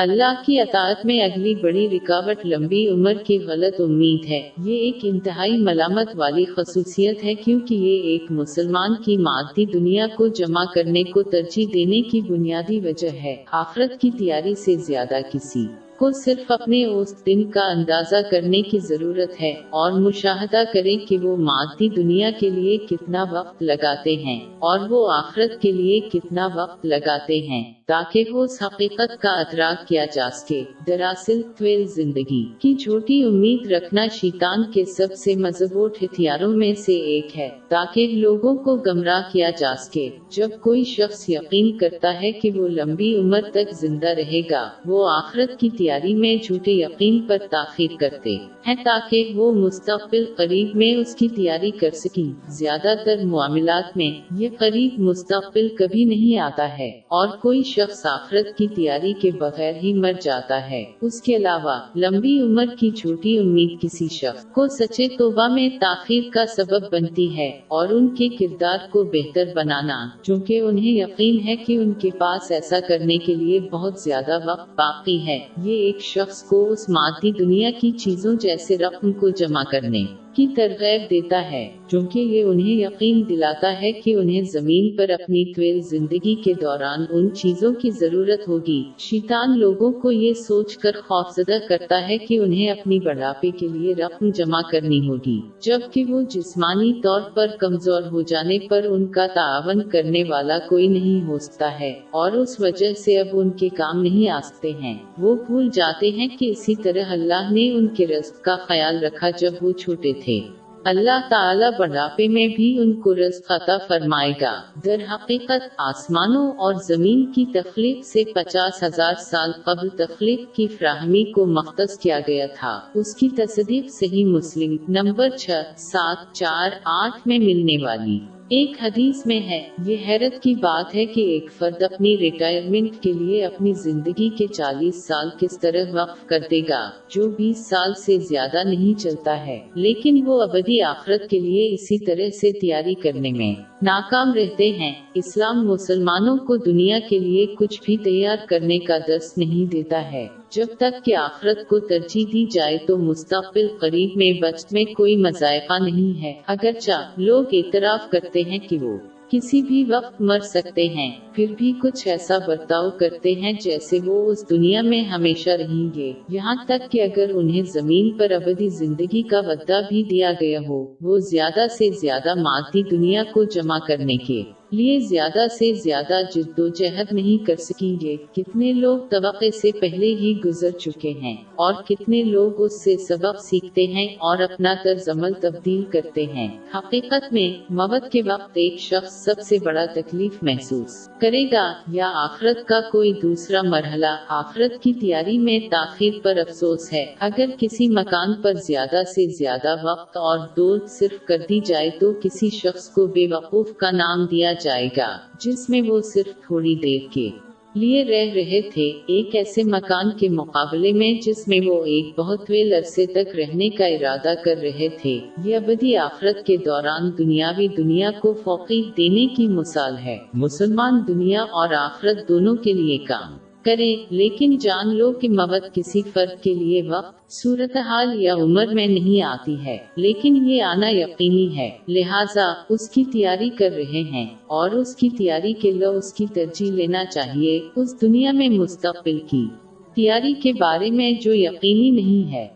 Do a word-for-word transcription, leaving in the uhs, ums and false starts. اللہ کی اطاعت میں اگلی بڑی رکاوٹ لمبی عمر کی غلط امید ہے۔ یہ ایک انتہائی ملامت والی خصوصیت ہے کیونکہ یہ ایک مسلمان کی مادی دنیا کو جمع کرنے کو ترجیح دینے کی بنیادی وجہ ہے۔ آخرت کی تیاری سے زیادہ کسی کو صرف اپنے اس دن کا اندازہ کرنے کی ضرورت ہے اور مشاہدہ کریں کہ وہ مادی دنیا کے لیے کتنا وقت لگاتے ہیں اور وہ آخرت کے لیے کتنا وقت لگاتے ہیں، تاکہ وہ اس حقیقت کا ادراک کیا جا سکے۔ دراصل طویل زندگی کی چھوٹی امید رکھنا شیطان کے سب سے مضبوط ہتھیاروں میں سے ایک ہے تاکہ لوگوں کو گمراہ کیا جا سکے۔ جب کوئی شخص یقین کرتا ہے کہ وہ لمبی عمر تک زندہ رہے گا، وہ آخرت کی تیاری میں جھوٹے یقین پر تاخیر کرتے ہیں تاکہ وہ مستقبل قریب میں اس کی تیاری کر سکیں۔ زیادہ تر معاملات میں یہ قریب مستقبل کبھی نہیں آتا ہے اور کوئی شخص آخرت کی تیاری کے بغیر ہی مر جاتا ہے۔ اس کے علاوہ لمبی عمر کی چھوٹی امید کسی شخص کو سچے توبہ میں تاخیر کا سبب بنتی ہے اور ان کے کردار کو بہتر بنانا، چونکہ انہیں یقین ہے کہ ان کے پاس ایسا کرنے کے لیے بہت زیادہ وقت باقی ہے۔ یہ ایک شخص کو اس مادی دنیا کی چیزوں جیسے رقم کو جمع کرنے کی ترغیب دیتا ہے کیونکہ یہ انہیں یقین دلاتا ہے کہ انہیں زمین پر اپنی طویل زندگی کے دوران ان چیزوں کی ضرورت ہوگی۔ شیطان لوگوں کو یہ سوچ کر خوفزدہ کرتا ہے کہ انہیں اپنی بڑھاپے کے لیے رقم جمع کرنی ہوگی، جبکہ وہ جسمانی طور پر کمزور ہو جانے پر ان کا تعاون کرنے والا کوئی نہیں ہو سکتا ہے اور اس وجہ سے اب ان کے کام نہیں آ سکتے ہیں۔ وہ بھول جاتے ہیں کہ اسی طرح اللہ نے ان کے رزق کا خیال رکھا جب وہ چھوٹے تھے۔ اللہ تعالیٰ بڑھاپے میں بھی ان کو رزق عطا فرمائے گا۔ در حقیقت آسمانوں اور زمین کی تخلیق سے پچاس ہزار سال قبل تخلیق کی فراہمی کو مختص کیا گیا تھا۔ اس کی تصدیق صحیح مسلم نمبر چھ سات چار آٹھ میں ملنے والی ایک حدیث میں ہے۔ یہ حیرت کی بات ہے کہ ایک فرد اپنی ریٹائرمنٹ کے لیے اپنی زندگی کے چالیس سال کس طرح وقف کر دے گا، جو بیس سال سے زیادہ نہیں چلتا ہے، لیکن وہ ابدی آخرت کے لیے اسی طرح سے تیاری کرنے میں ناکام رہتے ہیں۔ اسلام مسلمانوں کو دنیا کے لیے کچھ بھی تیار کرنے کا درس نہیں دیتا ہے جب تک کہ آخرت کو ترجیح دی جائے، تو مستقبل قریب میں بچت میں کوئی مذائقہ نہیں ہے، اگرچہ لوگ اعتراف کرتے ہیں کہ وہ کسی بھی وقت مر سکتے ہیں، پھر بھی کچھ ایسا برتاؤ کرتے ہیں جیسے وہ اس دنیا میں ہمیشہ رہیں گے، یہاں تک کہ اگر انہیں زمین پر ابدی زندگی کا وعدہ بھی دیا گیا ہو، وہ زیادہ سے زیادہ مادی دنیا کو جمع کرنے کے لیے زیادہ سے زیادہ جد و جہد نہیں کر سکیں گے۔ کتنے لوگ توقع سے پہلے ہی گزر چکے ہیں اور کتنے لوگ اس سے سبق سیکھتے ہیں اور اپنا طرز عمل تبدیل کرتے ہیں۔ حقیقت میں موت کے وقت ایک شخص سب سے بڑا تکلیف محسوس کرے گا یا آخرت کا کوئی دوسرا مرحلہ۔ آخرت کی تیاری میں تاخیر پر افسوس ہے۔ اگر کسی مکان پر زیادہ سے زیادہ وقت اور دور صرف کر دی جائے تو کسی شخص کو بے وقوف کا نام دیا جائے گا جس میں وہ صرف تھوڑی دیر کے لیے رہ رہے تھے، ایک ایسے مکان کے مقابلے میں جس میں وہ ایک بہت طویل عرصے تک رہنے کا ارادہ کر رہے تھے۔ یہ ابدی آخرت کے دوران دنیاوی دنیا کو فوقیت دینے کی مثال ہے۔ مسلمان دنیا اور آخرت دونوں کے لیے کام کریں، لیکن جان لو کہ موت کسی فرد کے لیے وقت، صورتحال یا عمر میں نہیں آتی ہے، لیکن یہ آنا یقینی ہے، لہٰذا اس کی تیاری کر رہے ہیں اور اس کی تیاری کے لیے اس کی ترجیح لینا چاہیے اس دنیا میں مستقبل کی تیاری کے بارے میں جو یقینی نہیں ہے۔